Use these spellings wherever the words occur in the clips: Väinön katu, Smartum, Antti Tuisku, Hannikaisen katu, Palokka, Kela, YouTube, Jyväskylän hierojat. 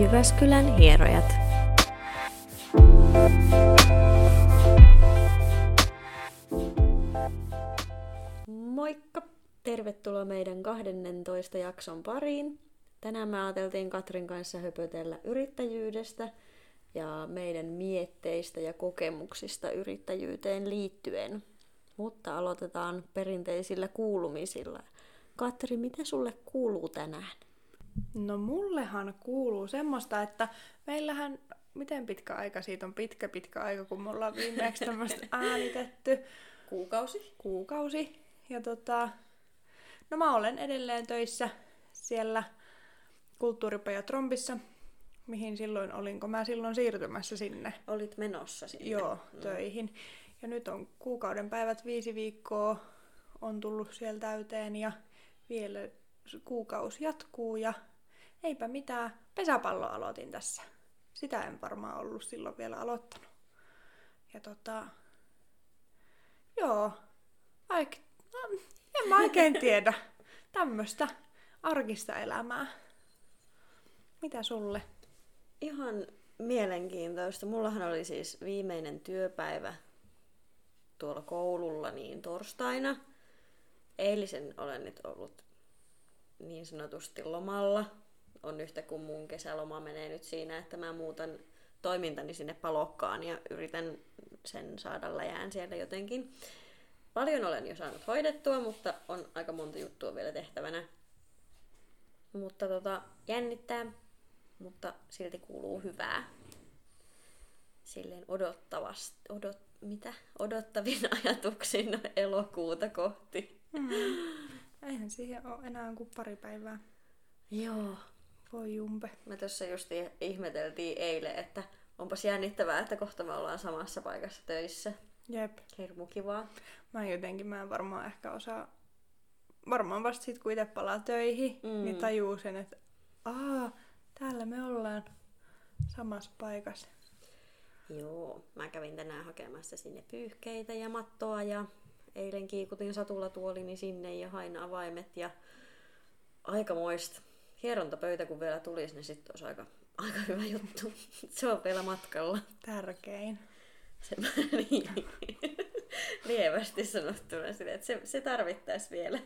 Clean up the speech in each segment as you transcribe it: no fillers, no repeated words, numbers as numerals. Jyväskylän hierojat. Moikka! Tervetuloa meidän 12 jakson pariin. Tänään me ajateltiin Katrin kanssa höpötellä yrittäjyydestä ja meidän mietteistä ja kokemuksista yrittäjyyteen liittyen. Mutta aloitetaan perinteisillä kuulumisilla. Katri, mitä sulle kuuluu tänään? No mullehan kuuluu semmoista, että meillähän, miten pitkä aika siitä on pitkä aika, kun me ollaan viimeksi tämmöistä äänitetty. Kuukausi. Ja no mä olen edelleen töissä siellä Kulttuuripaja Trompissa, mihin silloin olinko mä silloin siirtymässä sinne. Olit menossa sinne. Joo, töihin. Ja nyt on kuukauden päivät 5 viikkoa on tullut siellä täyteen ja vielä kuukausi jatkuu ja eipä mitään. Pesäpallo aloitin tässä. Sitä en varmaan ollut silloin vielä aloittanut. Ja joo, en mä oikein tiedä. Tämmöstä arkista elämää. Mitä sulle? Ihan mielenkiintoista. Mullahan oli siis viimeinen työpäivä tuolla koululla niin torstaina. Eilisen olen nyt ollut niin sanotusti lomalla. On yhtä kuin mun kesäloma menee nyt siinä, että mä muutan toimintani sinne Palokkaan ja yritän sen saada läjään siellä jotenkin. Paljon olen jo saanut hoidettua, mutta on aika monta juttua vielä tehtävänä. Mutta jännittää, mutta silti kuuluu hyvää. Silleen odottavin ajatuksin elokuuta kohti. Eihän siihen ole enää kuin 2 päivää. Joo. Voi jumpe. Me tuossa just ihmeteltiin eilen, että onpas jännittävää, että kohta me ollaan samassa paikassa töissä. Jep. Hirmu kivaa. Mä en varmaan ehkä osaa, varmaan vasta sit kun itse palaa töihin, niin tajuu sen, että täällä me ollaan samassa paikassa. Joo, mä kävin tänään hakemassa sinne pyyhkeitä ja mattoa ja eilen kiikutin satulatuolini sinne ja hain avaimet ja aikamoista. Hierontapöytä kun vielä tulisi, niin sitten olisi aika hyvä juttu. Se on vielä matkalla. Tärkein. Se niin lievästi sanottuna sille, että se tarvittaisi vielä.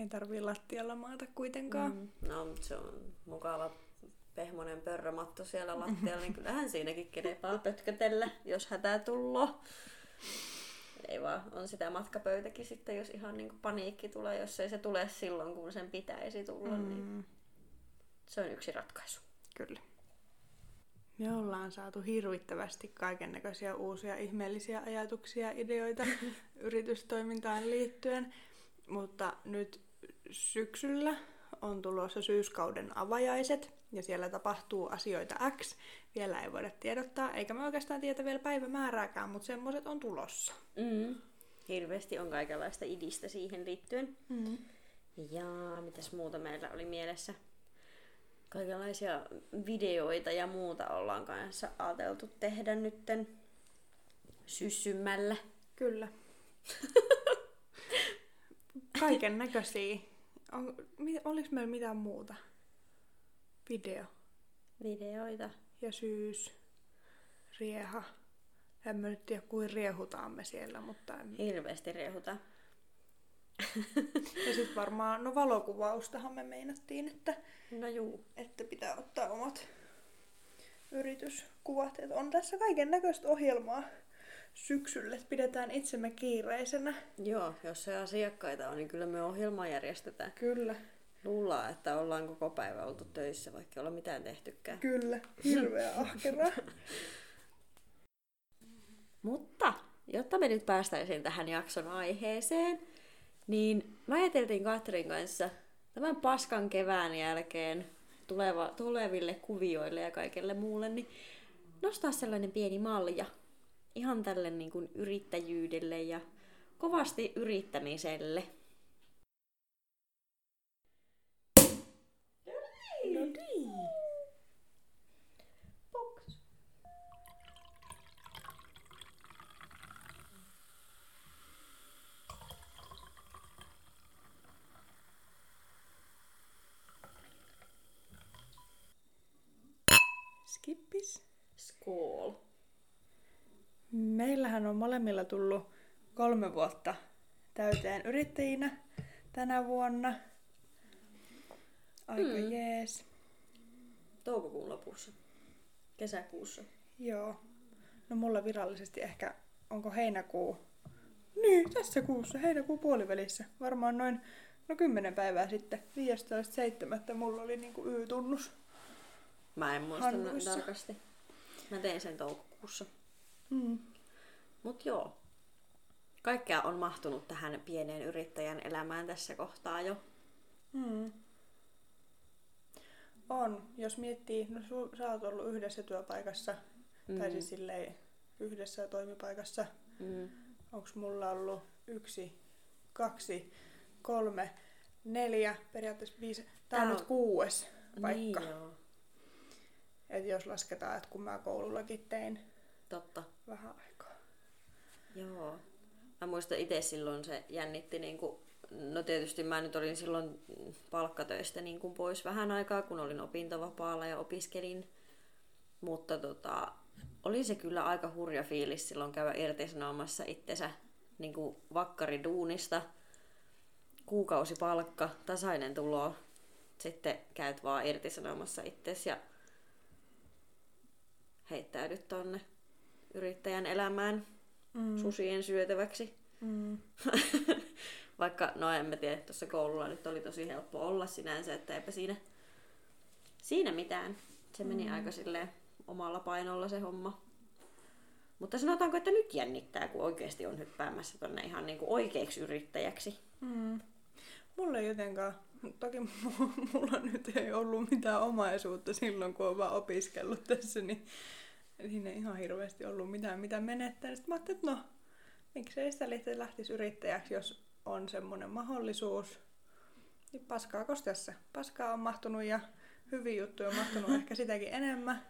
Ei tarvii lattialla maata kuitenkaan. No, se on mukava pehmonen pörrömatto siellä lattialla, niin kyllähän siinäkin kenepaa pötkötellä, jos hätää tullo. Ei vaan, on sitä matkapöytäkin sitten, jos ihan niin kuin paniikki tulee, jos ei se tule silloin, kun sen pitäisi tulla, niin se on yksi ratkaisu. Kyllä. Me ollaan saatu hirvittävästi kaikennäköisiä uusia ihmeellisiä ajatuksia, ideoita yritystoimintaan liittyen, mutta nyt syksyllä on tulossa syyskauden avajaiset ja siellä tapahtuu asioita X. Vielä ei voida tiedottaa, eikä me oikeastaan tiedä vielä päivämäärääkään, mutta semmoiset on tulossa. Hirveästi on kaikenlaista idistä siihen liittyen. Ja mitäs muuta meillä oli mielessä? Kaikenlaisia videoita ja muuta ollaan kanssa ajateltu tehdä nytten syssymällä. Kyllä. Kaiken näköisiä. Oliko meillä mitään muuta? Videoita. Ja rieha. En mä nyt tiedä, kuin riehutaan me siellä, mutta... Hirveästi riehutaan. Ja sit varmaan, valokuvaustahan me meinattiin, että... No juu. Että pitää ottaa omat yrityskuvat. Et on tässä kaiken näköistä ohjelmaa syksyllä, että pidetään itsemme kiireisenä. Joo, jos se asiakkaita on, niin kyllä me ohjelmaa järjestetään. Kyllä. Luullaan, että ollaan koko päivä oltu töissä, vaikka ei olla mitään tehtykään. Kyllä, hirveä ahkeraa. Mutta, jotta me nyt päästäisiin tähän jakson aiheeseen, niin mä ajateltiin Katrin kanssa tämän paskan kevään jälkeen tuleville kuvioille ja kaikelle muulle, niin nostaa sellainen pieni malja ihan tälle niin kuin yrittäjyydelle ja kovasti yrittämiselle. meillähän on molemmilla tullut 3 vuotta täyteen yrittäjinä tänä vuonna. Aika jees. Toukokuun lopussa. Kesäkuussa. Joo. No mulla virallisesti ehkä, onko heinäkuu? Niin, tässä kuussa, heinäkuun puolivälissä. Varmaan noin 10 päivää sitten, 15.7. mulla oli niinku Y-tunnus. Mä en muista tarkasti. Mä tein sen toukokuussa. Mm. Mut joo. Kaikkea on mahtunut tähän pienen yrittäjän elämään tässä kohtaa jo. Mm. On. Jos miettii, no sä oot ollut yhdessä työpaikassa, tai siis silleen yhdessä toimipaikassa. Mm. Onks mulla ollut 1, 2, 3, 4, periaatteessa 5, tää on nyt 6. paikka. Niin joo. Et jos lasketaan, että kun mä koulullakin tein vähän aikaa. Joo. Mä muistan itse silloin se jännitti niinku, no tietysti mä nyt olin silloin palkkatöistä niinku pois vähän aikaa, kun olin opintovapaalla ja opiskelin. Mutta oli se kyllä aika hurja fiilis silloin käydä irtisanomassa itsensä niinku vakkariduunista. Kuukausipalkka, tasainen tulo. Sitten käyt vaan irtisanomassa itsesi ja heittäydyt tonne yrittäjän elämään susien syötäväksi. Mm. Vaikka, no en mä tiedä, tuossa koululla nyt oli tosi helppo olla sinänsä, että eipä siinä mitään. Se meni aika silleen omalla painolla se homma. Mutta sanotaanko, että nyt jännittää, kun oikeasti on hyppäämässä tonne ihan niinku oikeiksi yrittäjäksi. Mm. Mulla ei jotenkaan, toki mulla nyt ei ollut mitään omaisuutta silloin, kun olen vaan opiskellut tässä, niin siinä ei ihan hirveästi ollut mitään, mitä menettää. Sitten mä ajattelin, että no, miksei sitä lähtisi yrittäjäksi, jos on semmoinen mahdollisuus. Niin paskaakos tässä? Paskaa on mahtunut ja hyviä juttuja on mahtunut ehkä sitäkin enemmän,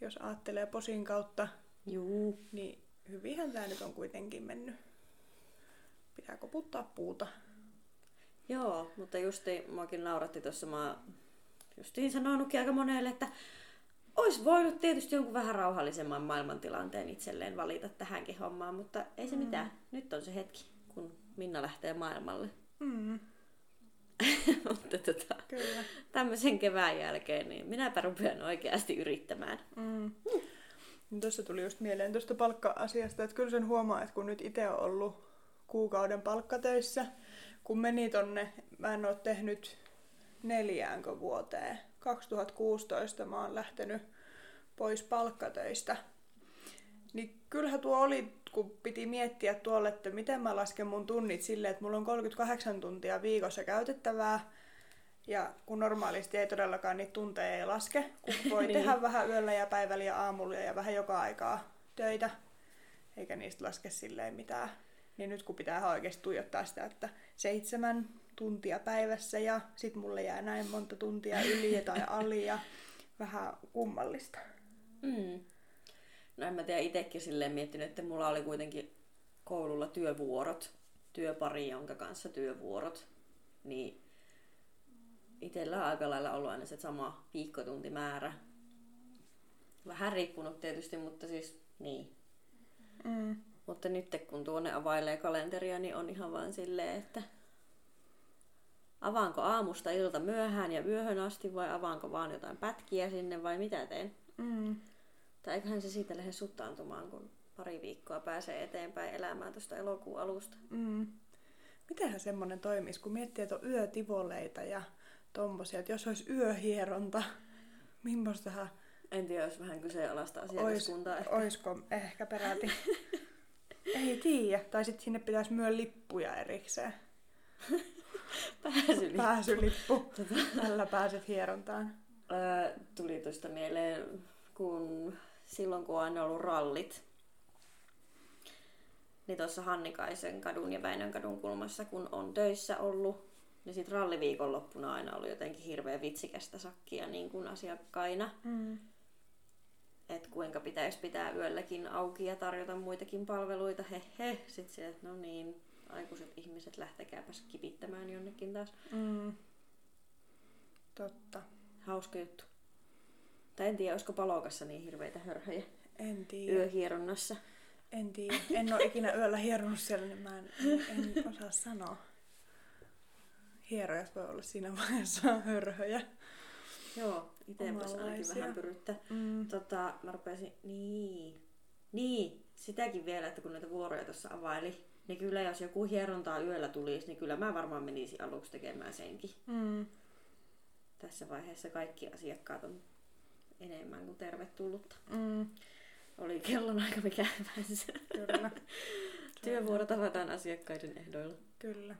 jos ajattelee posin kautta. Juu. Niin hyvinhän tämä nyt on kuitenkin mennyt. Pitää koputtaa puuta. Joo, mutta justiin muakin nauratti tuossa, mä justiin sanonutkin aika monelle, että olisi voinut tietysti jonkun vähän rauhallisemman maailmantilanteen itselleen valita tähänkin hommaan, mutta ei se mitään. Nyt on se hetki, kun Minna lähtee maailmalle. Mm. Mutta kyllä. Tämmöisen kevään jälkeen, niin minäpä rupean oikeasti yrittämään. Mm. Tuossa tuli just mieleen tuosta palkka-asiasta, että kyllä sen huomaa, että kun nyt itse on ollut kuukauden palkkatöissä, kun meni tonne, mä en oo tehnyt 4 vuoteen. 2016 mä oon lähtenyt pois palkkatöistä. Niin kyllähän tuo oli, kun piti miettiä tuolle, että miten mä lasken mun tunnit silleen, että mulla on 38 tuntia viikossa käytettävää. Ja kun normaalisti ei todellakaan niitä tunteja ei laske, kun voi tehdä vähän yöllä ja päivällä ja aamulla ja vähän joka aikaa töitä. Eikä niistä laske silleen mitään. Niin nyt kun pitää oikeasti tuijottaa sitä, että 7 tuntia päivässä ja sit mulle jää näin monta tuntia yli tai ali ja vähän kummallista. Mm. No en mä tiedä, itsekin silleen miettinyt, että mulla oli kuitenkin koululla työvuorot, työpari, jonka kanssa työvuorot, niin itsellä on aika lailla ollut aina se sama viikkotuntimäärä. Vähän riippunut tietysti, mutta siis niin. Mm. Mutta nyt kun tuonne availee kalenteria, niin on ihan vaan silleen, että avaanko aamusta ilta myöhään ja yöhön asti vai avaanko vaan jotain pätkiä sinne vai mitä teen? Mm. Tai eiköhän se siitä lähde suttaantumaan, kun pari viikkoa pääsee eteenpäin elämään tuosta elokuun alusta. Mm. Mitenhän semmoinen toimisi, kun miettii, että on yötivoleita ja tommosia, että jos olisi yöhieronta, millastahan... En tiedä, olisi vähän kyseenalaista asiakaskuntaa ehkä. Olisiko ehkä peräti... Ei tiedä. Tai sitten sinne pitäisi myö lippuja erikseen. Pääsylippu. Tällä pääset hierontaan. Tuli tuosta mieleen, kun silloin kun on aina ollut rallit, niin tuossa Hannikaisen kadun ja Väinön kadun kulmassa, kun on töissä ollut, niin sitten ralliviikonloppuna aina ollut jotenkin hirveän vitsikästä sakkia niin kuin asiakkaina. Mm. Että kuinka pitäisi pitää yölläkin auki ja tarjota muitakin palveluita, Sitten se, että no niin, aikuiset ihmiset, lähtekääpäs kipittämään jonnekin taas. Mm. Totta. Hauska juttu. Tai en tiedä, olisiko Palokassa niin hirveitä hörhöjä. En tiedä. Yöhieronnassa. En tiedä. En ole ikinä yöllä hieronut siellä, niin mä en osaa sanoa. Hierojat voi olla siinä vaiheessa hörhöjä. Joo, itse voisi ainakin vähän pyryttää. Mä rupesin, niin, sitäkin vielä, että kun näitä vuoroja tuossa availi, niin kyllä jos joku hierontaa yöllä tulisi, niin kyllä mä varmaan menisin aluksi tekemään senkin. Mm. Tässä vaiheessa kaikki asiakkaat on enemmän kuin tervetullutta. Mm. Oli kellonaika mikä hyvänsä. Kyllä. Työvuoro tavataan asiakkaiden ehdoilla. Kyllä.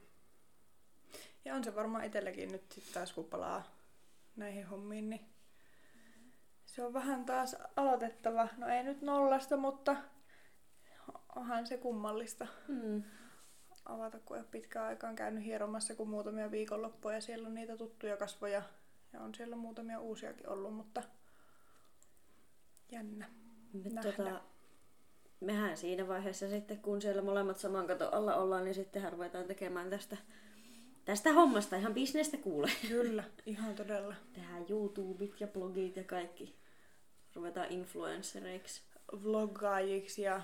Ja on se varmaan itselläkin nyt sitten taas, kun palaa näihin hommiin, niin se on vähän taas aloitettava. No ei nyt nollasta, mutta onhan se kummallista avata, kun ei ole pitkään aikaan käynyt hieromassa kuin muutamia viikonloppuja. Siellä on niitä tuttuja kasvoja ja on siellä muutamia uusiakin ollut, mutta jännä. Mehän siinä vaiheessa sitten, kun siellä molemmat saman katon alla ollaan, niin sitten ruvetaan tekemään tästä hommasta ihan bisnestä kuule. Kyllä, ihan todella. Tehdään YouTubeit ja blogit ja kaikki. Ruvetaan influenssereiksi. Vloggaajiksi ja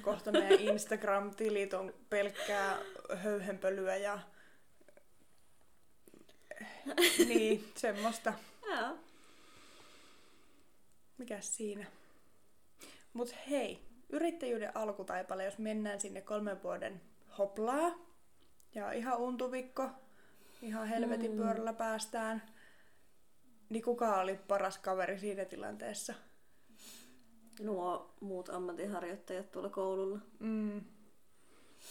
kohta meidän Instagram-tilit on pelkkää höyhenpölyä ja niin, semmoista. Joo. Mikäs siinä? Mut hei, yrittäjyyden alkutaipale, jos mennään sinne 3 vuoden hoplaa ja ihan untuvikko, ihan helvetin pyörällä päästään, niin kuka oli paras kaveri siinä tilanteessa? Nuo muut ammatinharjoittajat tuolla koululla. Mm.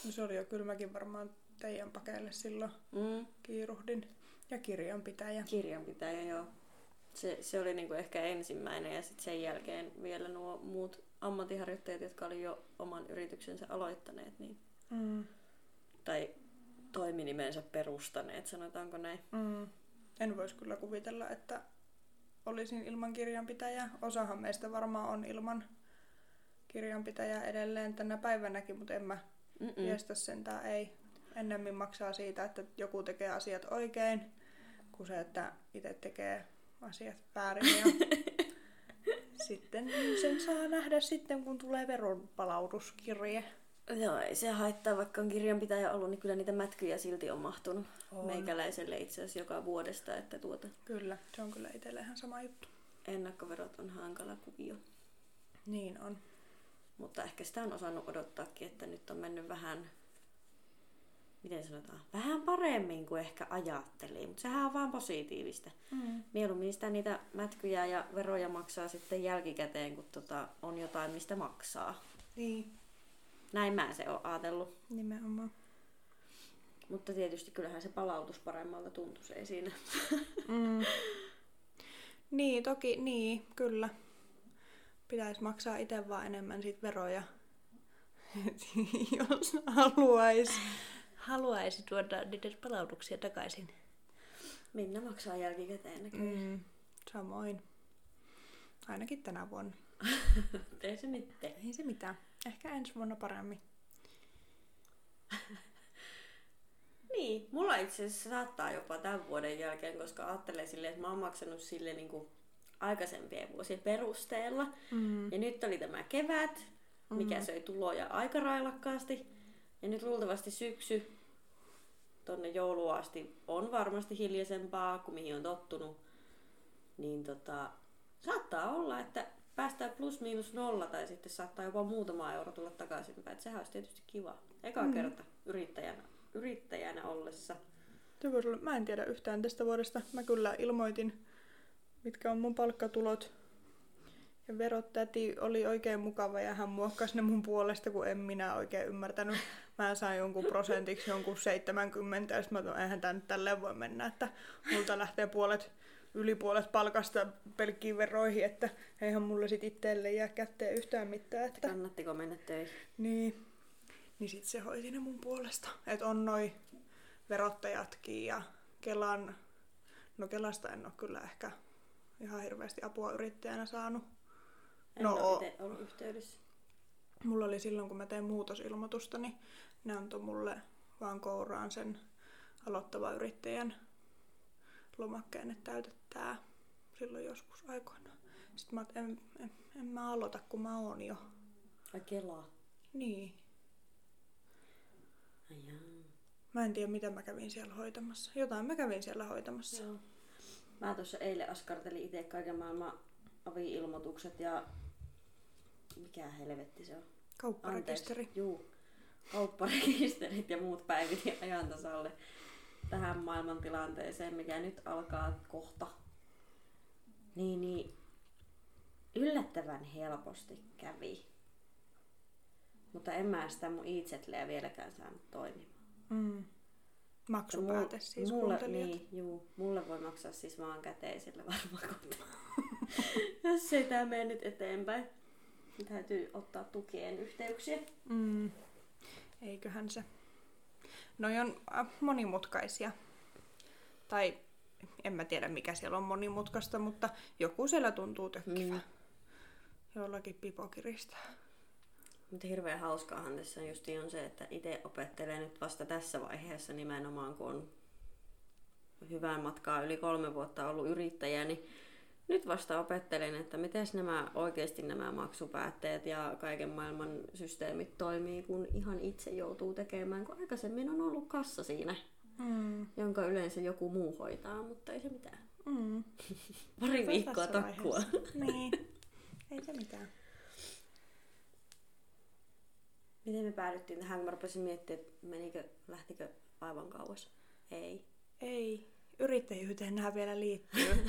No se oli jo kylmäkin varmaan teidän pakeille silloin kiiruhdin. Ja kirjanpitäjä. Kirjanpitäjä, joo. Se oli niinku ehkä ensimmäinen ja sitten sen jälkeen vielä nuo muut ammatinharjoittajat, jotka oli jo oman yrityksensä aloittaneet. Niin. Mm. Tai toiminimensä perustaneet, sanotaanko näin. Mm. En voisi kyllä kuvitella, että olisin ilman kirjanpitäjää. Osahan meistä varmaan on ilman kirjanpitäjää edelleen tänä päivänäkin, mutta en mä viestä sentään ei. Ennemmin maksaa siitä, että joku tekee asiat oikein, kuin se, että itse tekee asiat väärin. Sitten sen saa nähdä sitten, kun tulee veronpalautuskirje. Joo, ei se haittaa, vaikka on kirjanpitäjä ollut, niin kyllä niitä mätkyjä silti on mahtunut meikäläiselle itse asiassa joka vuodesta. Että Kyllä, se on kyllä itselle ihan sama juttu. Ennakkoverot on hankala kuvio. Niin on. Mutta ehkä sitä on osannut odottaakin, että nyt on mennyt vähän, miten sanotaan, vähän paremmin kuin ehkä ajattelin. Mutta sehän on vaan positiivista. Mm. Mieluummin sitä niitä mätkyjä ja veroja maksaa sitten jälkikäteen, kun on jotain, mistä maksaa. Niin. Näin mä se oon ajatellut. Nimenomaan. Mutta tietysti kyllähän se palautus paremmalta tuntui, ei siinä. Mm. Niin, toki, niin, kyllä. Pitäisi maksaa itse vaan enemmän siitä veroja, jos haluaisi tuoda niitä palautuksia takaisin. Minna maksaa jälkikäteen näköjään. Mm, samoin. Ainakin tänä vuonna. Ei se mitään. Ei se mitään. Ehkä ensi vuonna paremmin. Niin, mulla itse asiassa saattaa jopa tämän vuoden jälkeen, koska ajattelen silleen, että mä oon maksanut sille niinku aikaisempien vuosien perusteella. Mm-hmm. Ja nyt oli tämä kevät, mikä söi tuloja aika railakkaasti. Ja nyt luultavasti syksy tonne joulua asti on varmasti hiljaisempaa kuin mihin on tottunut. Niin saattaa olla, että päästään +/-0 tai sitten saattaa jopa muutama euro tulla takaisinpäin. Et sehän olisi tietysti kiva. Eka kerta yrittäjänä ollessa. Mä en tiedä yhtään tästä vuodesta. Mä kyllä ilmoitin, mitkä on mun palkkatulot. Ja verottäti oli oikein mukava ja hän muokkasi ne mun puolesta, kun en minä oikein ymmärtänyt. Mä sain jonkun prosentiksi jonkun 70 ja sitten mä otan, eihän tää nyt tälleen voi mennä, että multa lähtee yli puolet palkasta pelkkiin veroihin, että eihän mulle sit itselle jää kätteen yhtään mitään. Että kannattiko mennä töihin? Niin sit se hoiti ne mun puolesta. Et on noi verottajatkin ja Kelan, no Kelasta en oo kyllä ehkä ihan hirveästi apua yrittäjänä saanut. En oo ollut yhteydessä. Mulla oli silloin, kun mä tein muutosilmoitusta, niin ne antoi mulle vaan kouraan sen aloittavan yrittäjän lomakkeen, että täytä tää silloin joskus aikoinaan. Sitten mä en mä aloita, kun mä oon jo. Ai Kelaa. Niin. Mä en tiedä, mitä mä kävin siellä hoitamassa. Jotain mä kävin siellä hoitamassa. Joo. Mä tuossa eilen askartelin itse kaiken maailman avi-ilmoitukset ja... Mikä helvetti se on? Kaupparekisteri. Anteeksi. Juu. Kaupparekisterit ja muut päivitin ajan tasalle tähän maailmantilanteeseen, mikä nyt alkaa kohta. Niin yllättävän helposti kävi. Mutta en mä sitä mun itsetleä vieläkään saanut toimimaan. Mm. Maksupääte siis kuuntelijat. Niin, juu. Mulle voi maksaa siis vaan käteisellä varmaan kohtaan. Jos ei tää mene nyt eteenpäin. Täytyy ottaa tukeen yhteyksiä. Mm. Eiköhän se. Noi on monimutkaisia. Tai en mä tiedä mikä siellä on monimutkaista, mutta joku siellä tuntuu tökkivä. Mm. Jollakin pipokiristää. Mutta hirveän hauskaahan tässä justiin on se, että itse opettelee nyt vasta tässä vaiheessa nimenomaan, kun on hyvän matkaa yli 3 vuotta ollut yrittäjä, niin nyt vasta opettelen, että miten nämä oikeasti nämä maksupäätteet ja kaiken maailman systeemit toimii, kun ihan itse joutuu tekemään, kun aikaisemmin on ollut kassa siinä, jonka yleensä joku muu hoitaa, mutta ei se mitään. Mm. Pari viikkoa takkua. Niin, ei se mitään. Miten me päädyttiin tähän, kun mä rupesin miettimään, että lähtikö aivan kauas? Ei. Ei. Yrittäjyyteen nämä vielä liittyy.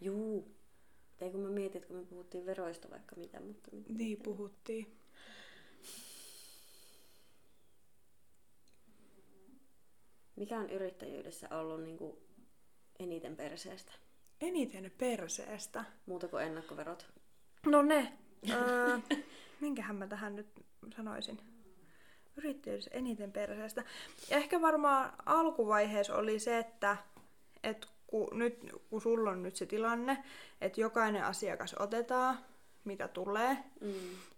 Juu. Tai kun mä mietin, että kun me puhuttiin veroista vaikka mitä, mutta... Niin, puhuttiin. Mikä on yrittäjyydessä ollut niin kuin eniten perseestä? Eniten perseestä? Muuta kuin ennakkoverot. No ne. Minkähän mä tähän nyt sanoisin? Yrittäjyys eniten perseestä. Ja ehkä varmaan alkuvaiheessa oli se, että kun sulla on nyt se tilanne, että jokainen asiakas otetaan, mitä tulee,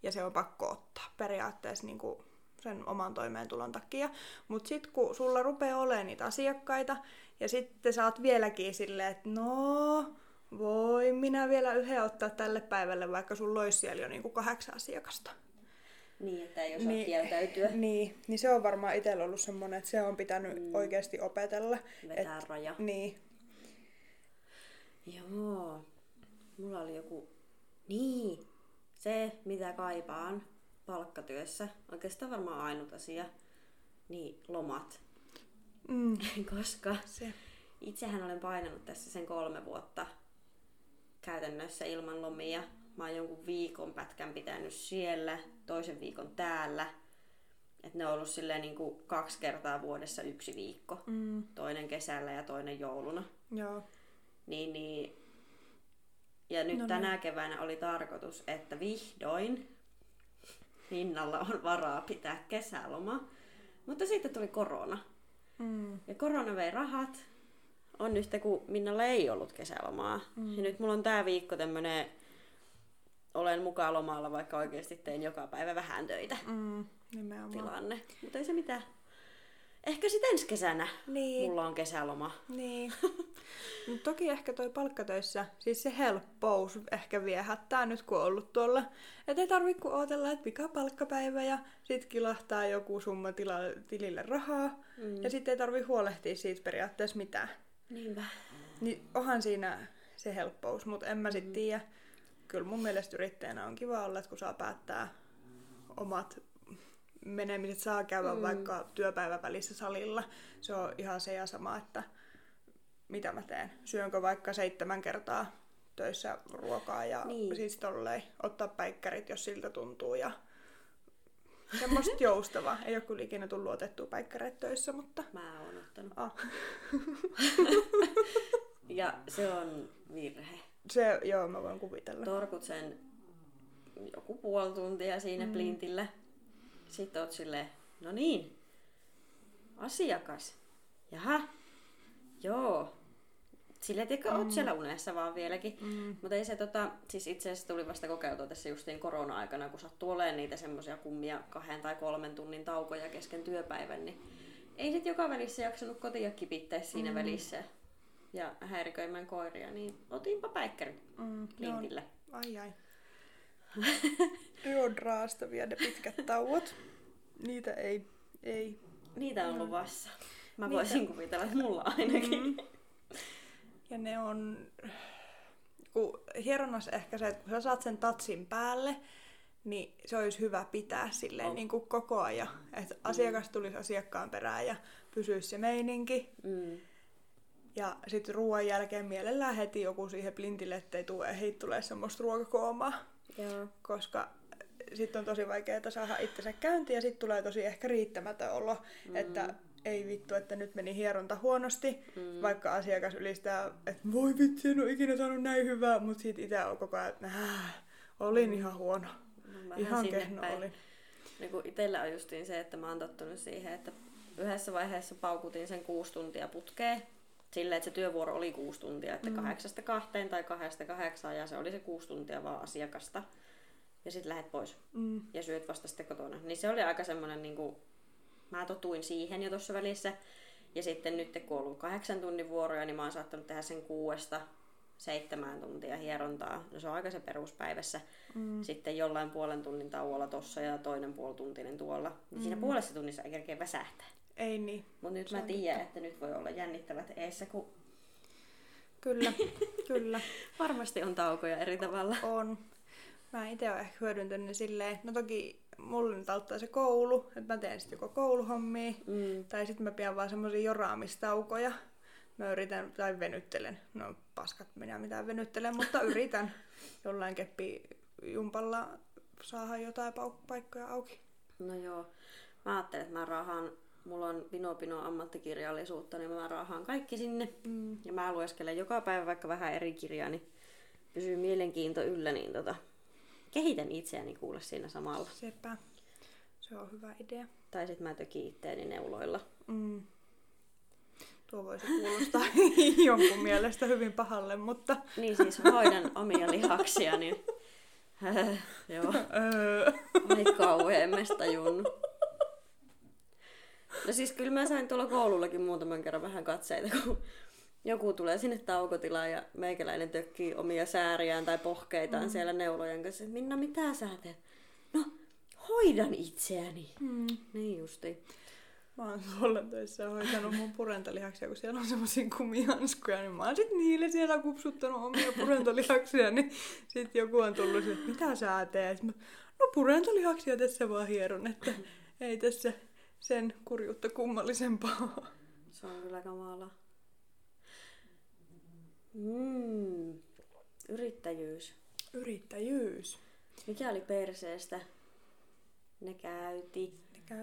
ja se on pakko ottaa periaatteessa niin kuin sen oman toimeentulon takia. Mutta sitten kun sulla rupeaa olemaan niitä asiakkaita, ja sitten sä oot vieläkin silleen, että no... Voi minä vielä yhden ottaa tälle päivälle, vaikka sulla olisi siellä jo niinku 8 asiakasta. Niin, että ei osaa kieltäytyä. Niin se on varmaan itsellä ollut semmoinen, että se on pitänyt oikeasti opetella. Vetää raja. Niin. Joo. Mulla oli joku... Niin. Se, mitä kaipaan palkkatyössä. Oikeastaan varmaan ainut asia. Niin, lomat. Mm. Koska se. Itsehän olen painanut tässä sen 3 vuotta. Käytännössä ilman lomia. Mä oon jonkun viikon pätkän pitänyt siellä, toisen viikon täällä. Et ne on ollut silleen niin kuin 2 kertaa vuodessa 1 viikko. Toinen kesällä ja toinen jouluna. Joo. Niin. Ja nyt tänä keväänä oli tarkoitus, että vihdoin hinnalla on varaa pitää kesäloma. Mutta sitten tuli korona. Ja korona vei rahat. On yhtä, kun Minnalla ei ollut kesälomaa. Ja nyt mulla on tää viikko tämmönen, olen mukaan lomalla, vaikka oikeesti tein joka päivä vähän töitä. Tilanne. Mutta ei se mitään. Ehkä sit ensi kesänä mulla on kesäloma. Niin. Mut toki ehkä toi palkkatöissä, siis se helppous ehkä viehättää nyt kun on ollut tuolla. Et ei tarvii kun ootella, että mikä palkkapäivä ja sit kilahtaa joku summa tilille rahaa. Ja sit ei tarvii huolehtia siitä periaatteessa mitään. Niinpä. Niin onhan siinä se helppous, mutta en mä sit tiedä. Kyllä mun mielestä yrittäjänä on kiva olla, että kun saa päättää omat menemiset, saa käydä vaikka työpäivän välissä salilla. Se on ihan se ja sama, että mitä mä teen. Syönkö vaikka 7 kertaa töissä ruokaa ja siis tolleen ottaa päikkärit, jos siltä tuntuu. Ja semmoista joustavaa. Ei ole kyllä ikinä tullut otettua päikkäreitä töissä, mutta... Mä oon ottanut. Ah. Ja se on virhe. Se, joo, mä voin kuvitella. Torkut sen joku puoli tuntia siinä plintillä. Sitten oot silleen, no niin, asiakas. Jaha, joo. Silleen tiedätkö, oot siellä unessa vaan vieläkin. Mutta ei se siis itse asiassa tuli vasta kokeiltua tässä justiin korona-aikana, kun sattuu olemaan niitä semmoisia kummia 2 tai 3 tunnin taukoja kesken työpäivän, niin ei sit joka välissä jaksanut kotia kipittää siinä välissä ja häiriköimään koiria, niin otinpa päikkärin lintille. Ai. Biodraastavia ne pitkät tauot. Niitä ei. Niitä on luvassa. Mä voisin kuvitella, että mulla ainakin. Ja ne on... Kun hieronnassa ehkä se, että kun sä saat sen tatsin päälle, niin se olisi hyvä pitää silleen niin kuin koko ajan. Että asiakas tulisi asiakkaan perään ja pysyisi se meininki. Ja sitten ruoan jälkeen mielellään heti joku siihen plintille, ettei tule semmoista ruokakoomaa. Joo. Koska sitten on tosi vaikeaa saada itsensä käyntiin ja sitten tulee tosi ehkä riittämätön olo. Että ei vittu, että nyt meni hieronta huonosti, vaikka asiakas ylistää, että voi vitsi, en ole ikinä saanut näin hyvää, mutta sit itse on koko ajan, että olin ihan huono. Mähän ihan kehno olin. Niin kun itsellä on justiin se, että mä oon tottunut siihen, että yhdessä vaiheessa paukutin sen 6 tuntia putkeen, silleen, että se työvuoro oli 6 tuntia, että 8-2 tai 2-8, ja se oli se 6 tuntia vaan asiakasta. Ja sit lähet pois ja syöt vasta sitten kotona. Niin se oli aika semmonen niinku... Mä totuin siihen jo tuossa välissä. Ja sitten nyt kun on ollut 8 tunnin vuoroja, niin mä oon saattanut tehdä sen 6-7 tuntia hierontaa. No se on aika se peruspäivässä. Sitten jollain puolen tunnin tauolla tossa ja toinen puolituntinen tuolla. Siinä puolessa tunnissa ei kerkeä väsähtää. Ei niin. Mutta nyt mä tiedän, että nyt voi olla jännittävät eessä, kun... Kyllä, kyllä. Varmasti on taukoja eri tavalla. On. Mä ite oon ehkä hyödyntänyt silleen, no toki... Mulla nyt auttaa se koulu, että mä teen sitten joko kouluhommia, tai sitten mä pidän vaan semmosia joraamistaukoja. Mä yritän, tai venyttelen. No paskat minä mitään venyttelen, mutta yritän jollain keppijumpalla saada jotain paikkoja auki. No joo. Mä ajattelen, että mä raahaan, mulla on Vino ammattikirjallisuutta, niin mä raahaan kaikki sinne. Ja mä lueskelen joka päivä vaikka vähän eri kirjaa, niin pysyy mielenkiinto yllä, niin kehitän itseäni kuule siinä samalla. Sepä. Se on hyvä idea. Tai sit mä tökin itteeni neuloilla. Tuo voisi kuulostaa jonkun mielestä hyvin pahalle, mutta... Niin siis hoidan omia lihaksia, niin... Joo. Ai kauhean, mestajunnut. No siis kyllä mä sain tuolla koulullakin muutaman kerran vähän katseita, kun... Joku tulee sinne taukotilaan ja meikäläinen tökkii omia sääriään tai pohkeitaan siellä neulojen kanssa. Minna, mitä sä teet? No, hoidan itseäni. Niin justi. Mä oon tuolla töissä hoitanut mun purentalihaksia, kun siellä on semmosia kumihanskuja, niin mä oon sit niille siellä kupsuttanut omia purentalihaksia, niin sit joku on tullut, että mitä sä teet? No purentalihaksia tässä vaan hieron, että ei tässä sen kurjuutta kummallisempaa. Se on kyllä kamala. Yrittäjyys. Yrittäjyys. Mikä oli perseestä? Ne käyti. Mikä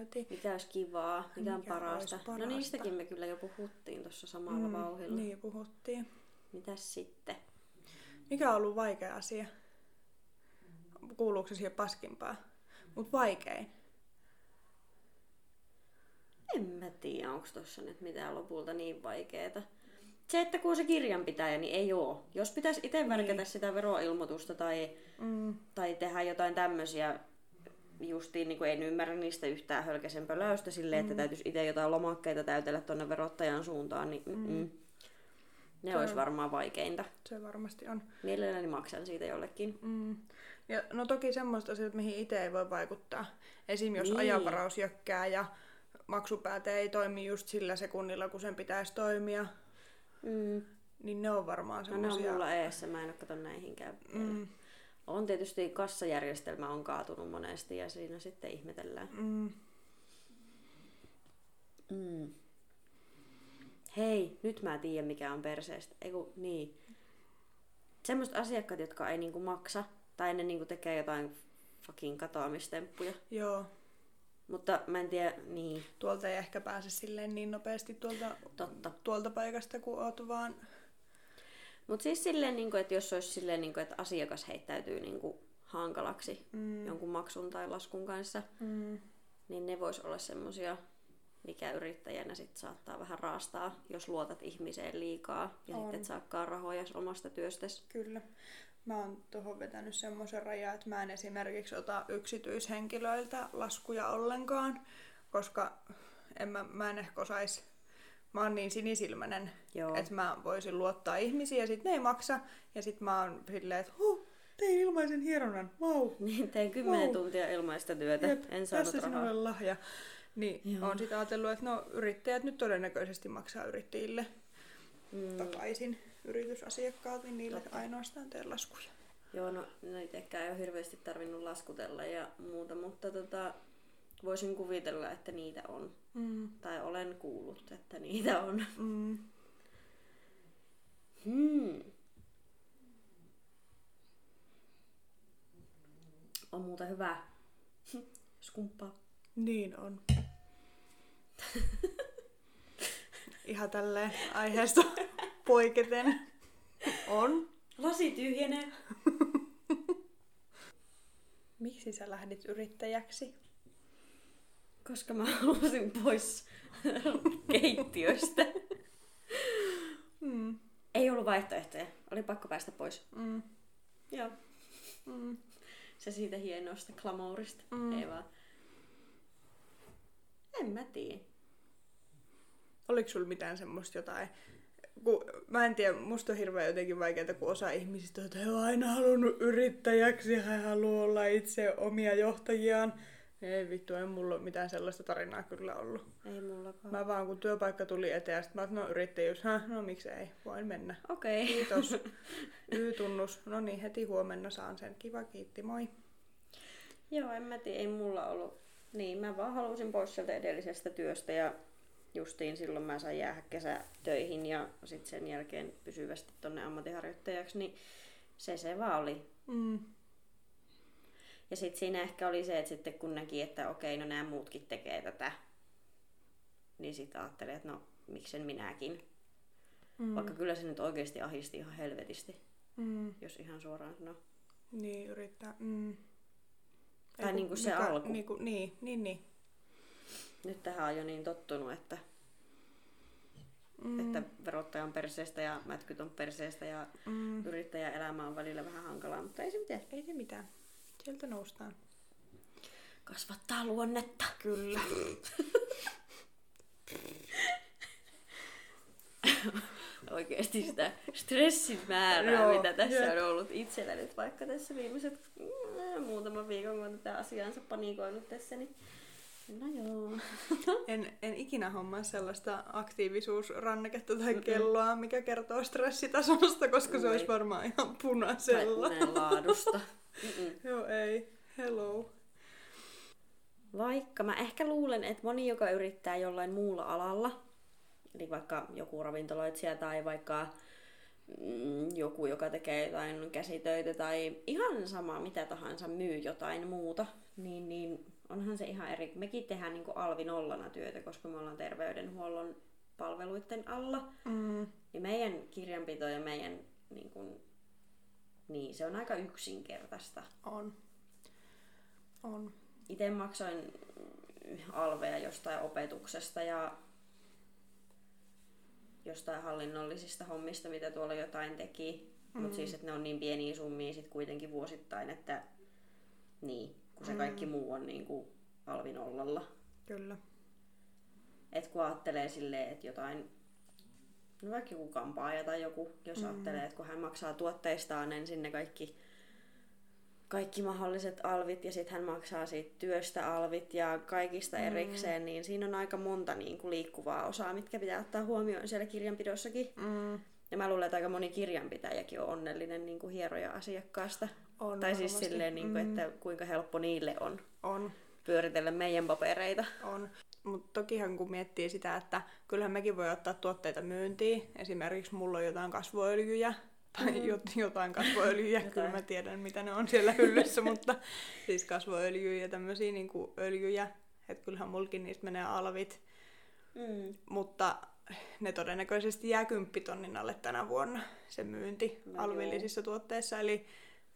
olisi kivaa? Mikä on parasta? No niistäkin me kyllä jo puhuttiin tuossa samalla vauhdilla. Niin puhuttiin. Mitäs sitten? Mikä on ollut vaikea asia? Kuuluuko se siihen paskimpaan? Mut vaikein. En mä tiedä, onko tuossa nyt mitään lopulta niin vaikeeta. Se, että kun on se kirjanpitäjä, niin ei oo. Jos pitäisi itse värkätä sitä veroilmoitusta tai tehdä jotain tämmöisiä, justiin niin kuin en ymmärrä niistä yhtään hölkäsen pöläystä silleen, että täytyisi itse jotain lomakkeita täytellä tuonne verottajan suuntaan, niin ne olisi varmaan vaikeinta. Se varmasti on. Mielelläni maksan siitä jollekin. Ja, no toki semmoista asioita, mihin itse ei voi vaikuttaa. Esim. Jos ajanvaraus jökkää ja maksupääte ei toimi just sillä sekunnilla, kun sen pitäisi toimia. Niin ne on varmaan semmosia... No ne on mulla eessä, mä en oo kato näihinkään. On tietysti, kassajärjestelmä on kaatunut monesti ja siinä sitten ihmetellään. Hei, nyt mä tiedän mikä on perseestä. Eiku, niin. Semmoiset asiakkaat, jotka ei niinku maksa tai ne niinku tekee jotain fucking katoamistemppuja. Joo. Mutta mä en tiedä, niin... Tuolta ei ehkä pääse silleen niin nopeasti tuolta paikasta, kun oot vaan... Mut siis silleen, niin kun, että jos olisi silleen, niin kun, että asiakas heittäytyy niin kun, hankalaksi jonkun maksun tai laskun kanssa, niin ne vois olla semmosia, mikä yrittäjänä sit saattaa vähän raastaa, jos luotat ihmiseen liikaa ja sitten et saakaan rahoja omasta työstäsi. Kyllä. Mä oon tuohon vetänyt semmoisen rajan, että mä en esimerkiksi ota yksityishenkilöiltä laskuja ollenkaan, koska mä en ehkä osais, mä oon niin sinisilmäinen, että mä voisin luottaa ihmisiä ja sit ne ei maksa. Ja sit mä oon silleen, että tein ilmaisen hieronnan, vau. Niin, tein 10 tuntia ilmaista työtä, jep, en saanut rahaa. Tässä sinulle lahja. Niin, olen sitten ajatellut, että no, yrittäjät nyt todennäköisesti maksaa yrittäjille takaisin, yritysasiakkaat, niin niille ainoastaan teen laskuja. Joo, no itsekään ei ole hirveästi tarvinnut laskutella ja muuta, mutta voisin kuvitella, että niitä on. Mm. Tai olen kuullut, että niitä on. Mm. On muuta hyvää. Skumppaa. Niin on. Ihan tälleen aiheesta poiketen. On. Lasi tyhjenee. Miksi sä lähdit yrittäjäksi? Koska mä halusin pois keittiöstä. Ei ollut vaihtoehtoja. Oli pakko päästä pois. Joo. Se siitä hienosta glamourista. Ei vaan. En mä tiedä. Oliko sulla mitään semmoista jotain? Mä en tiedä, musta on hirveän jotenkin vaikeaa, kun osa ihmisistä on, että he on aina halunnut yrittäjäksi, he haluaa olla itse omia johtajiaan. Ei vittu, ei mulla mitään sellaista tarinaa kyllä ollut. Ei mullakaan. Mä vaan kun työpaikka tuli eteen, sit mä oot, no yrittäjyys, no miksi ei, voin mennä. Okei. Okay. Kiitos. Y-tunnus. No niin, heti huomenna saan sen. Kiva, kiitti, moi. Joo, en mä tiedä, ei mulla ollut. Niin, mä vaan halusin pois sieltä edellisestä työstä ja justiin silloin mä sain jäädä kesätöihin ja sit sen jälkeen pysyvästi tonne ammatinharjoittajaksi, niin se vaan oli. Ja sitten siinä ehkä oli se, että sitten kun näki, että okei, no nämä muutkin tekee tätä, niin sitten ajattelin, että no miksen minäkin. Vaikka kyllä se nyt oikeasti ahdisti ihan helvetisti, jos ihan suoraan sanoo. Niin, yrittää. Tai ei, niin kuin se alku. Niin. Nyt tähän on jo niin tottunut, että verottaja on perseestä ja mätkyt on perseestä ja yrittäjäelämä on välillä vähän hankalaa, mutta ei se mitään. Sieltä noustaan. Kasvattaa luonnetta. Kyllä. Oikeasti sitä stressin määrää, mitä tässä on ollut itsellä nyt, vaikka tässä viimeiset muutaman viikon, kun tätä asiaansa panikoinut tässä, niin no joo. En ikinä hommaa sellaista aktiivisuusranneketta tai kelloa, mikä kertoo stressitasosta, koska se olisi varmaan ihan punaisella. Tai unen laadusta. Joo, ei. Hello. Vaikka mä ehkä luulen, että moni, joka yrittää jollain muulla alalla, eli vaikka joku ravintoloitsija tai vaikka joku, joka tekee jotain käsitöitä tai ihan sama mitä tahansa myy jotain muuta, niin onhan se ihan eri. Mekin tehdään niin kuin alvinollana työtä, koska me ollaan terveydenhuollon palveluiden alla. Ja meidän kirjanpito ja meidän niin, se on aika yksinkertaista. On. Itse maksoin alveja jostain opetuksesta ja jostain hallinnollisista hommista, mitä tuolla jotain teki. Mutta siis, että ne on niin pieniä summia sit kuitenkin vuosittain, että niin, kun se kaikki muu on niinku alvin ollalla. Kyllä. Et kun ajattelee silleen, että jotain no vaikka joku kampaaja tai joku, jos ajattelee, että kun hän maksaa tuotteistaan ensin ne kaikki mahdolliset alvit ja sitten hän maksaa siitä työstä alvit ja kaikista erikseen, niin siinä on aika monta niin kuin liikkuvaa osaa, mitkä pitää ottaa huomioon siellä kirjanpidossakin. Ja mä luulen, että aika moni kirjanpitäjäkin on onnellinen niin kuin hieroja-asiakkaasta. On tai varmasti. Siis silleen, niin kuin, että kuinka helppo niille on pyöritellä meidän papereita. On. Mutta tokihan kun miettii sitä, että kyllähän mekin voi ottaa tuotteita myyntiin. Esimerkiksi mulla on jotain kasvoöljyjä tai jotain kasvoöljyjä. Kyllä mä tiedän mitä ne on siellä hyllyssä, mutta siis kasvoöljyjä ja tämmöisiä niin kuin öljyjä. Että kyllähän mulkin niistä menee alvit. Mutta ne todennäköisesti jää 10 000 alle tänä vuonna se myynti alvillisissa tuotteissa. Eli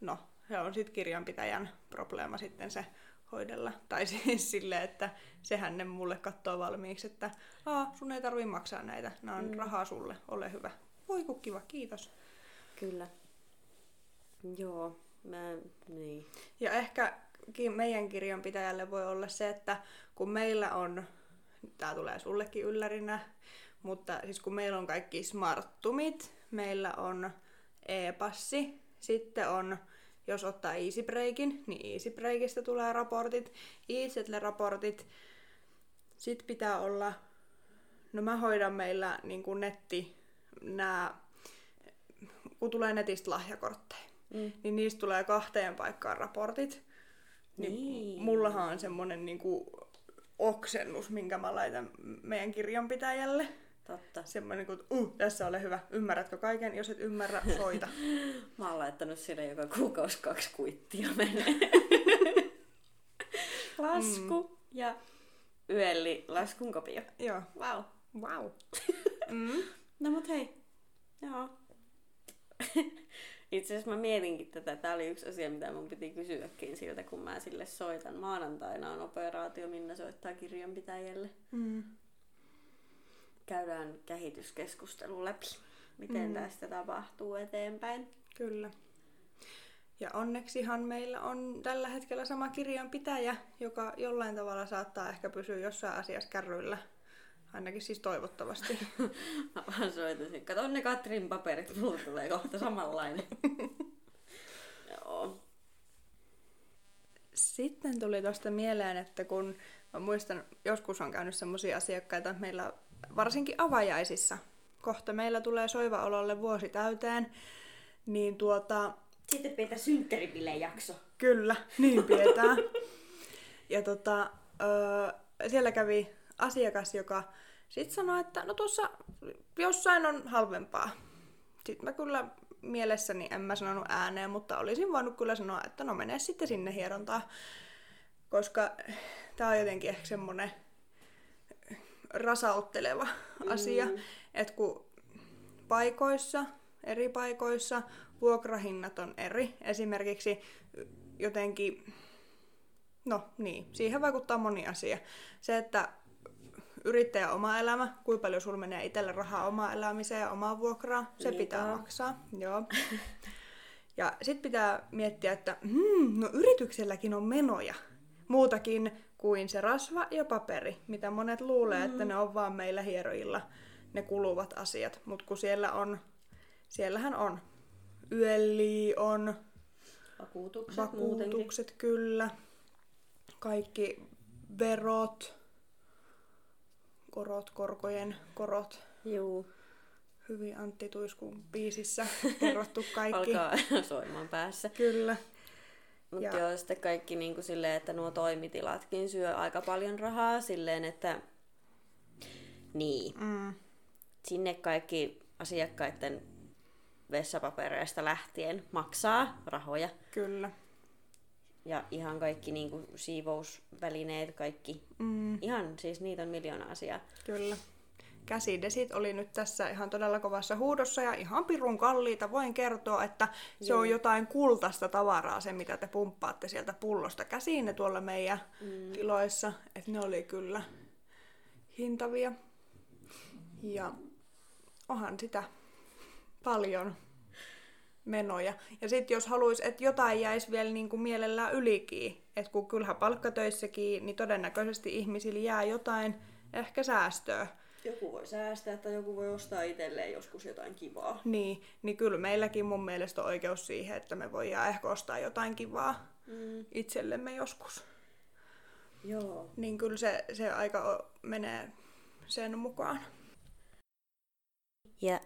no, se on sitten kirjanpitäjän probleema sitten se hoidella. Tai siis silleen, että sehän ne mulle kattoo valmiiksi, että sun ei tarvii maksaa näitä, nämä on rahaa sulle, ole hyvä. Voi kun kiva, kiitos. Kyllä. Joo, niin. Ja ehkä meidän kirjanpitäjälle voi olla se, että kun meillä on, tää tulee sullekin yllärinä, mutta siis kun meillä on kaikki smarttumit, meillä on e-passi, sitten on Jos ottaa easy breakin, niin easy breakistä tulee raportit, e-settle-raportit. Sitten pitää olla, no mä hoidan meillä niin kuin netti, kun tulee netistä lahjakortteja, niin niistä tulee 2 paikkaan raportit. Niin. Mullahan on semmonen niin kuin oksennus, minkä mä laitan meidän kirjanpitäjälle. Totta. Semmoinen kuin, tässä ole hyvä, ymmärrätkö kaiken? Jos et ymmärrä, soita. Mä oon laittanut siellä joka kuukausi 2 kuittia menee. Lasku ja yölli laskun kopio. Joo. Vau. Wow. No mut hei. Joo. Itse asiassa mä mietinkin tätä. Tää oli yksi asia, mitä mun piti kysyäkin siltä, kun mä sille soitan. Maanantaina on operaatio, Minna soittaa kirjanpitäjälle. Käydään kehityskeskustelu läpi, miten tästä tapahtuu eteenpäin. Kyllä. Ja onneksihan meillä on tällä hetkellä sama kirjanpitäjä, joka jollain tavalla saattaa ehkä pysyä jossain asiassa kärryillä. Ainakin siis toivottavasti. Mä vaan soitasin. Kato ne Katrin paperit, mulla tulee kohta samanlainen. Joo. Sitten tuli tuosta mieleen, että kun mä muistan, joskus on käynyt semmoisia asiakkaita, että meillä varsinkin avajaisissa. Kohta meillä tulee Soiva-ololle vuosi täyteen. Niin Sitten pidetään synttäribilejakso. Kyllä, niin pidetään. Ja siellä kävi asiakas, joka sitten sanoi, että no tuossa jossain on halvempaa. Sitten mä kyllä mielessäni en mä sanonut ääneen, mutta olisin voinut kyllä sanoa, että no mene sitten sinne hierontaan. Koska tää on jotenkin ehkä semmonen rasautteleva asia, että kun eri paikoissa vuokrahinnat on eri. Esimerkiksi jotenkin, siihen vaikuttaa moni asia. Se, että yrittäjä oma elämä, kuinka paljon sulla menee itsellä rahaa omaa elämiseen ja omaa vuokraa, se pitää maksaa. Joo. Ja sit pitää miettiä, että yritykselläkin on menoja. Muutakin kuin se rasva ja paperi, mitä monet luulee, että ne on vaan meillä hierojilla ne kuluvat asiat. Mutta kun siellähän on yölli, on vakuutukset kyllä, kaikki verot, korkojen korot. Juu. Hyvin Antti Tuiskun biisissä kerrottu kaikki. Alkaa soimaan päässä. Kyllä. Mutta joo, sitten kaikki niin silleen, että nuo toimitilatkin syö aika paljon rahaa silleen, että sinne kaikki asiakkaiden vessapapereista lähtien maksaa rahoja. Kyllä. Ja ihan kaikki niin kuin siivousvälineet, kaikki. Ihan siis niitä on miljoona asiaa. Kyllä. Käsidesit oli nyt tässä ihan todella kovassa huudossa ja ihan pirun kalliita. Voin kertoa, että se on jotain kultaista tavaraa se, mitä te pumppaatte sieltä pullosta käsiin ne tuolla meidän tiloissa. Että ne oli kyllä hintavia. Ja onhan sitä paljon menoja. Ja sitten jos haluaisi, että jotain jäisi vielä niin kuin mielellään ylikin. Että kun kyllähän palkkatöissäkin, niin todennäköisesti ihmisillä jää jotain ehkä säästöä. Joku voi säästää tai joku voi ostaa itselleen joskus jotain kivaa. Niin kyllä meilläkin mun mielestä on oikeus siihen, että me voidaan ehkä ostaa jotain kivaa itsellemme joskus. Joo. Niin kyllä se aika menee sen mukaan. Ja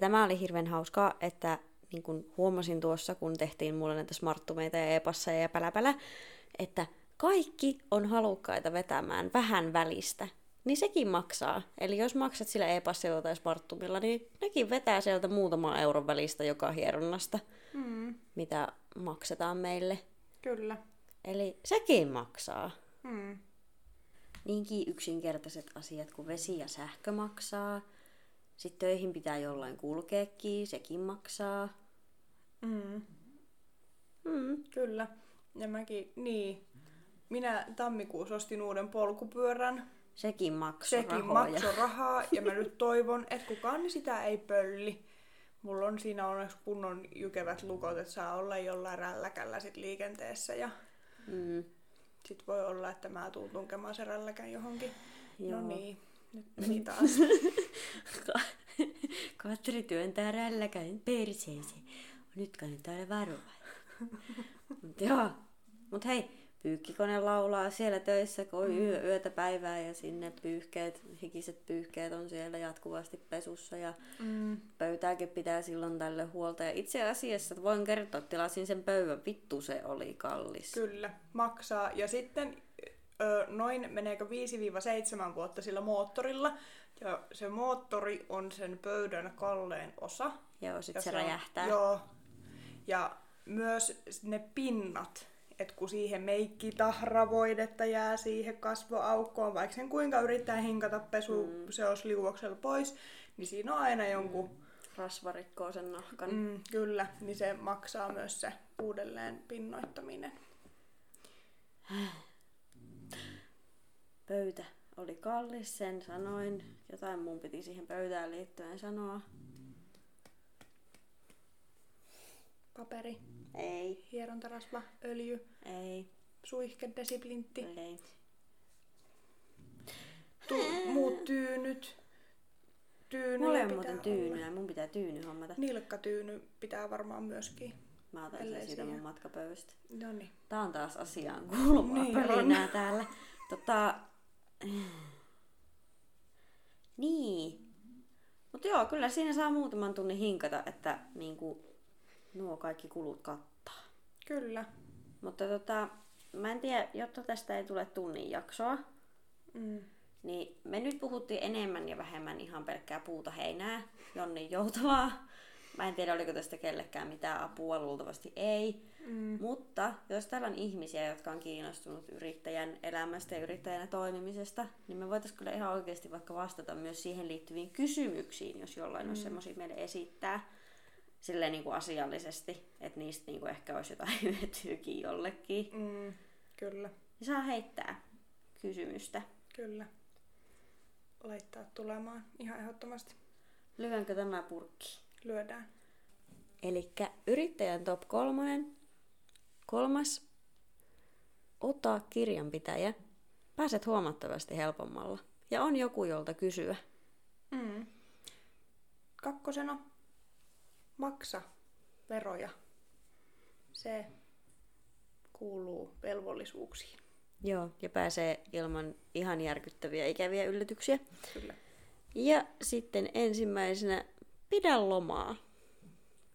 tämä oli hirveän hauskaa, että niin kun huomasin tuossa, kun tehtiin mulle näitä smarttumeita ja e-passeja ja päläpälä, että kaikki on halukkaita vetämään vähän välistä. Niin sekin maksaa. Eli jos maksat sillä e-passilla tai smarttumilla, niin nekin vetää sieltä muutaman euron välistä joka hieronnasta, mitä maksetaan meille. Kyllä. Eli sekin maksaa. Niinkin yksinkertaiset asiat kuin vesi ja sähkö maksaa. Sitten töihin pitää jollain kulkeekin, sekin maksaa. Kyllä. Ja mäkin, minä tammikuussa ostin uuden polkupyörän. Sekin maksoi rahaa, ja mä nyt toivon, että kukaan sitä ei pölli. Mulla on siinä onneksi kunnon jykevät lukot, että saa olla jollain rälläkällä sit liikenteessä. Ja sit voi olla, että mä tuun tunkemaan sen rälläkän johonkin. Joo. No niin, nyt meni taas. Katri työntää rälläkän perseeseen. Nyt kannattaa olla varovainen. Joo, mutta hei, pyykkikone laulaa siellä töissä, kun on yötä päivää ja sinne pyyhkeet, hikiset pyyhkeet on siellä jatkuvasti pesussa ja pöytääkin pitää silloin tälle huolta. Ja itse asiassa voin kertoa, tilasin sen pöydän, vittu se oli kallis. Kyllä, maksaa. Ja sitten noin meneekö 5-7 vuotta sillä moottorilla ja se moottori on sen pöydän kallein osa. Joo, sitten se räjähtää. Joo, ja myös ne pinnat. Että kun siihen meikkitahravoidetta jää siihen kasvoaukkoon, vaikka sen kuinka yrittää hinkata pesuseosliuoksella pois, niin siinä on aina jonkun... rasvarikkoa sen nahkan. Kyllä, niin se maksaa myös se uudelleen pinnoittaminen. Pöytä oli kallis, sen sanoin. Jotain mun piti siihen pöytään liittyen sanoa. Paperi. Ei. Hierontarasva, öljy. Ei. Suihke, desiplintti. Ei. Muut tyynyt. Mulla on muuten tyynyä, mun pitää tyyny hommata. Nilkkatyyny pitää varmaan myöskin. Mä otan sen siitä mun matkapöydästä. Noniin. Tää on taas asiaan kuuluvaa pölinää täällä. Niin. Mut joo, kyllä siinä saa muutaman tunnin hinkata, että niinku... nuo kaikki kulut kattaa. Kyllä. Mutta mä en tiedä, jotta tästä ei tule tunnin jaksoa, niin me nyt puhuttiin enemmän ja vähemmän ihan pelkkää puuta heinää, jonnin joutavaa. Mä en tiedä, oliko tästä kellekään mitään apua, luultavasti ei. Mutta jos täällä on ihmisiä, jotka on kiinnostunut yrittäjän elämästä ja yrittäjänä toimimisesta, niin me voitaisiin kyllä ihan oikeasti vaikka vastata myös siihen liittyviin kysymyksiin, jos jollain olisi semmoisia meille esittää. Silleen niin kuin asiallisesti, että niistä niin kuin ehkä olisi jotain hyötyäkin jollekin. Kyllä. Ja saa heittää kysymystä. Kyllä. Laittaa tulemaan ihan ehdottomasti. Lyönkö tämä purkki? Lyödään. Elikkä yrittäjän top 3. 3. Ota kirjanpitäjä. Pääset huomattavasti helpommalla. Ja on joku, jolta kysyä. 2. Maksa veroja. Se kuuluu velvollisuuksiin. Joo, ja pääsee ilman ihan järkyttäviä ikäviä yllätyksiä. Kyllä. Ja sitten ensimmäisenä pidä lomaa.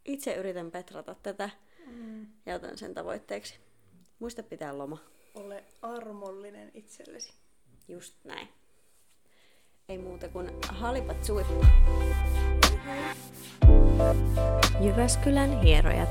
Itse yritän petrata tätä ja otan sen tavoitteeksi. Muista pitää loma. Ole armollinen itsellesi. Just näin. Ei muuta kuin halipat suippa. Jyväskylän hierojat.